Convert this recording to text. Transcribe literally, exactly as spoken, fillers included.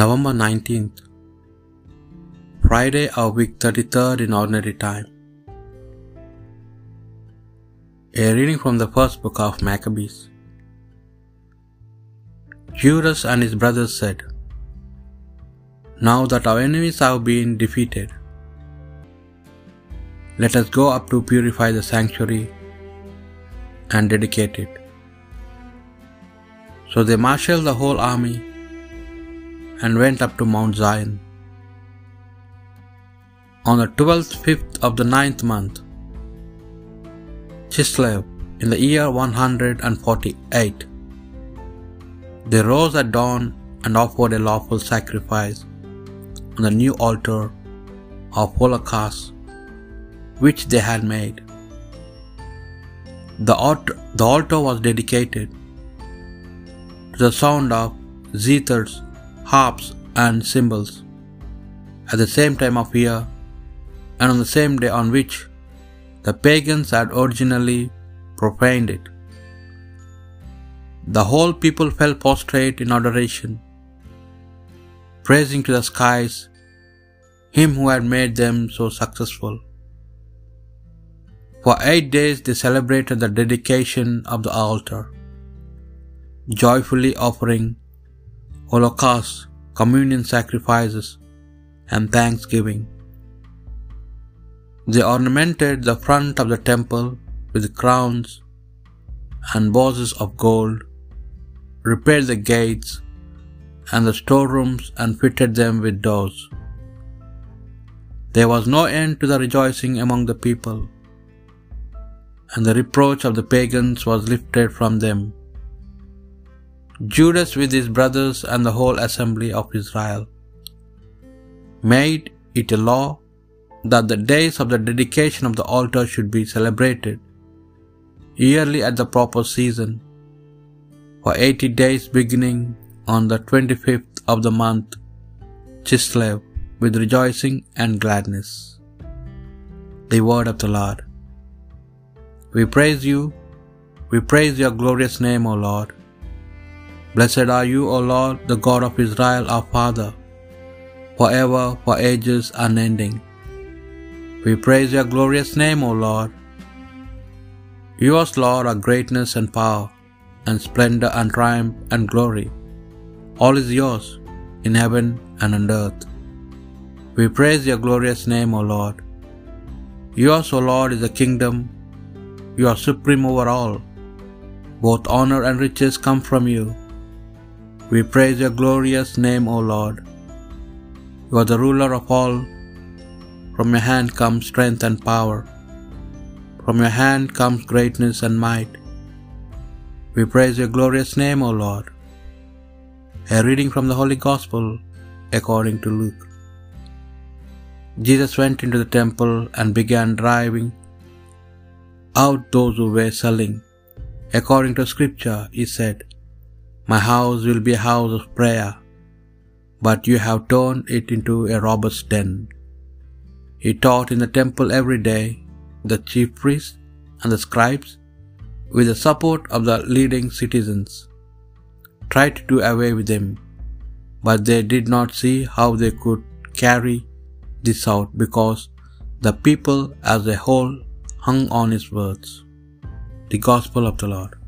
November nineteenth, Friday of week thirty-third in ordinary time. A reading from the first book of Maccabees. Judas and his brothers said, "Now that our enemies have been defeated, let us go up to purify the sanctuary and dedicate it." So they marshaled the whole army and went up to Mount Zion. On the twelfth fifth of the ninth month, Chislev, in the year one hundred forty-eight, they rose at dawn and offered a lawful sacrifice on the new altar of Holocaust which they had made. The altar, the altar was dedicated to the sound of zithers, harps and cymbals, at the same time of year and on the same day on which the pagans had originally profaned it. The whole people fell prostrate in adoration, praising to the skies him who had made them so successful. For eight days they celebrated the dedication of the altar, joyfully offering holocausts, communion sacrifices and thanksgiving. They ornamented the front of the temple with crowns and vases of gold, repaired the gates and the storerooms and fitted them with doors. There was no end to the rejoicing among the people, and the reproach of the pagans was lifted from them. Judas with his brothers and the whole assembly of Israel made it a law that the days of the dedication of the altar should be celebrated yearly at the proper season, for eighty days beginning on the twenty-fifth of the month Chislev, with rejoicing and gladness. The word of the Lord. We praise you, we praise your glorious name, O Lord. Blessed are you, O Lord, the God of Israel, our Father, forever, for ages unending. We praise your glorious name, O Lord. Yours, Lord, are greatness and power, and splendor and triumph and glory. All is yours, in heaven and on earth. We praise your glorious name, O Lord. Yours, O Lord, is the kingdom. You are supreme over all. Both honor and riches come from you. We praise your glorious name, O Lord. You are the ruler of all. From your hand comes strength and power. From your hand comes greatness and might. We praise your glorious name, O Lord. A reading from the Holy Gospel according to Luke. Jesus went into the temple and began driving out those who were selling. According to Scripture, he said, "My house will be a house of prayer, but you have turned it into a robber's den." He taught in the temple every day, the chief priests and the scribes, with the support of the leading citizens, tried to do away with him, but they did not see how they could carry this out, because the people as a whole hung on his words. The Gospel of the Lord.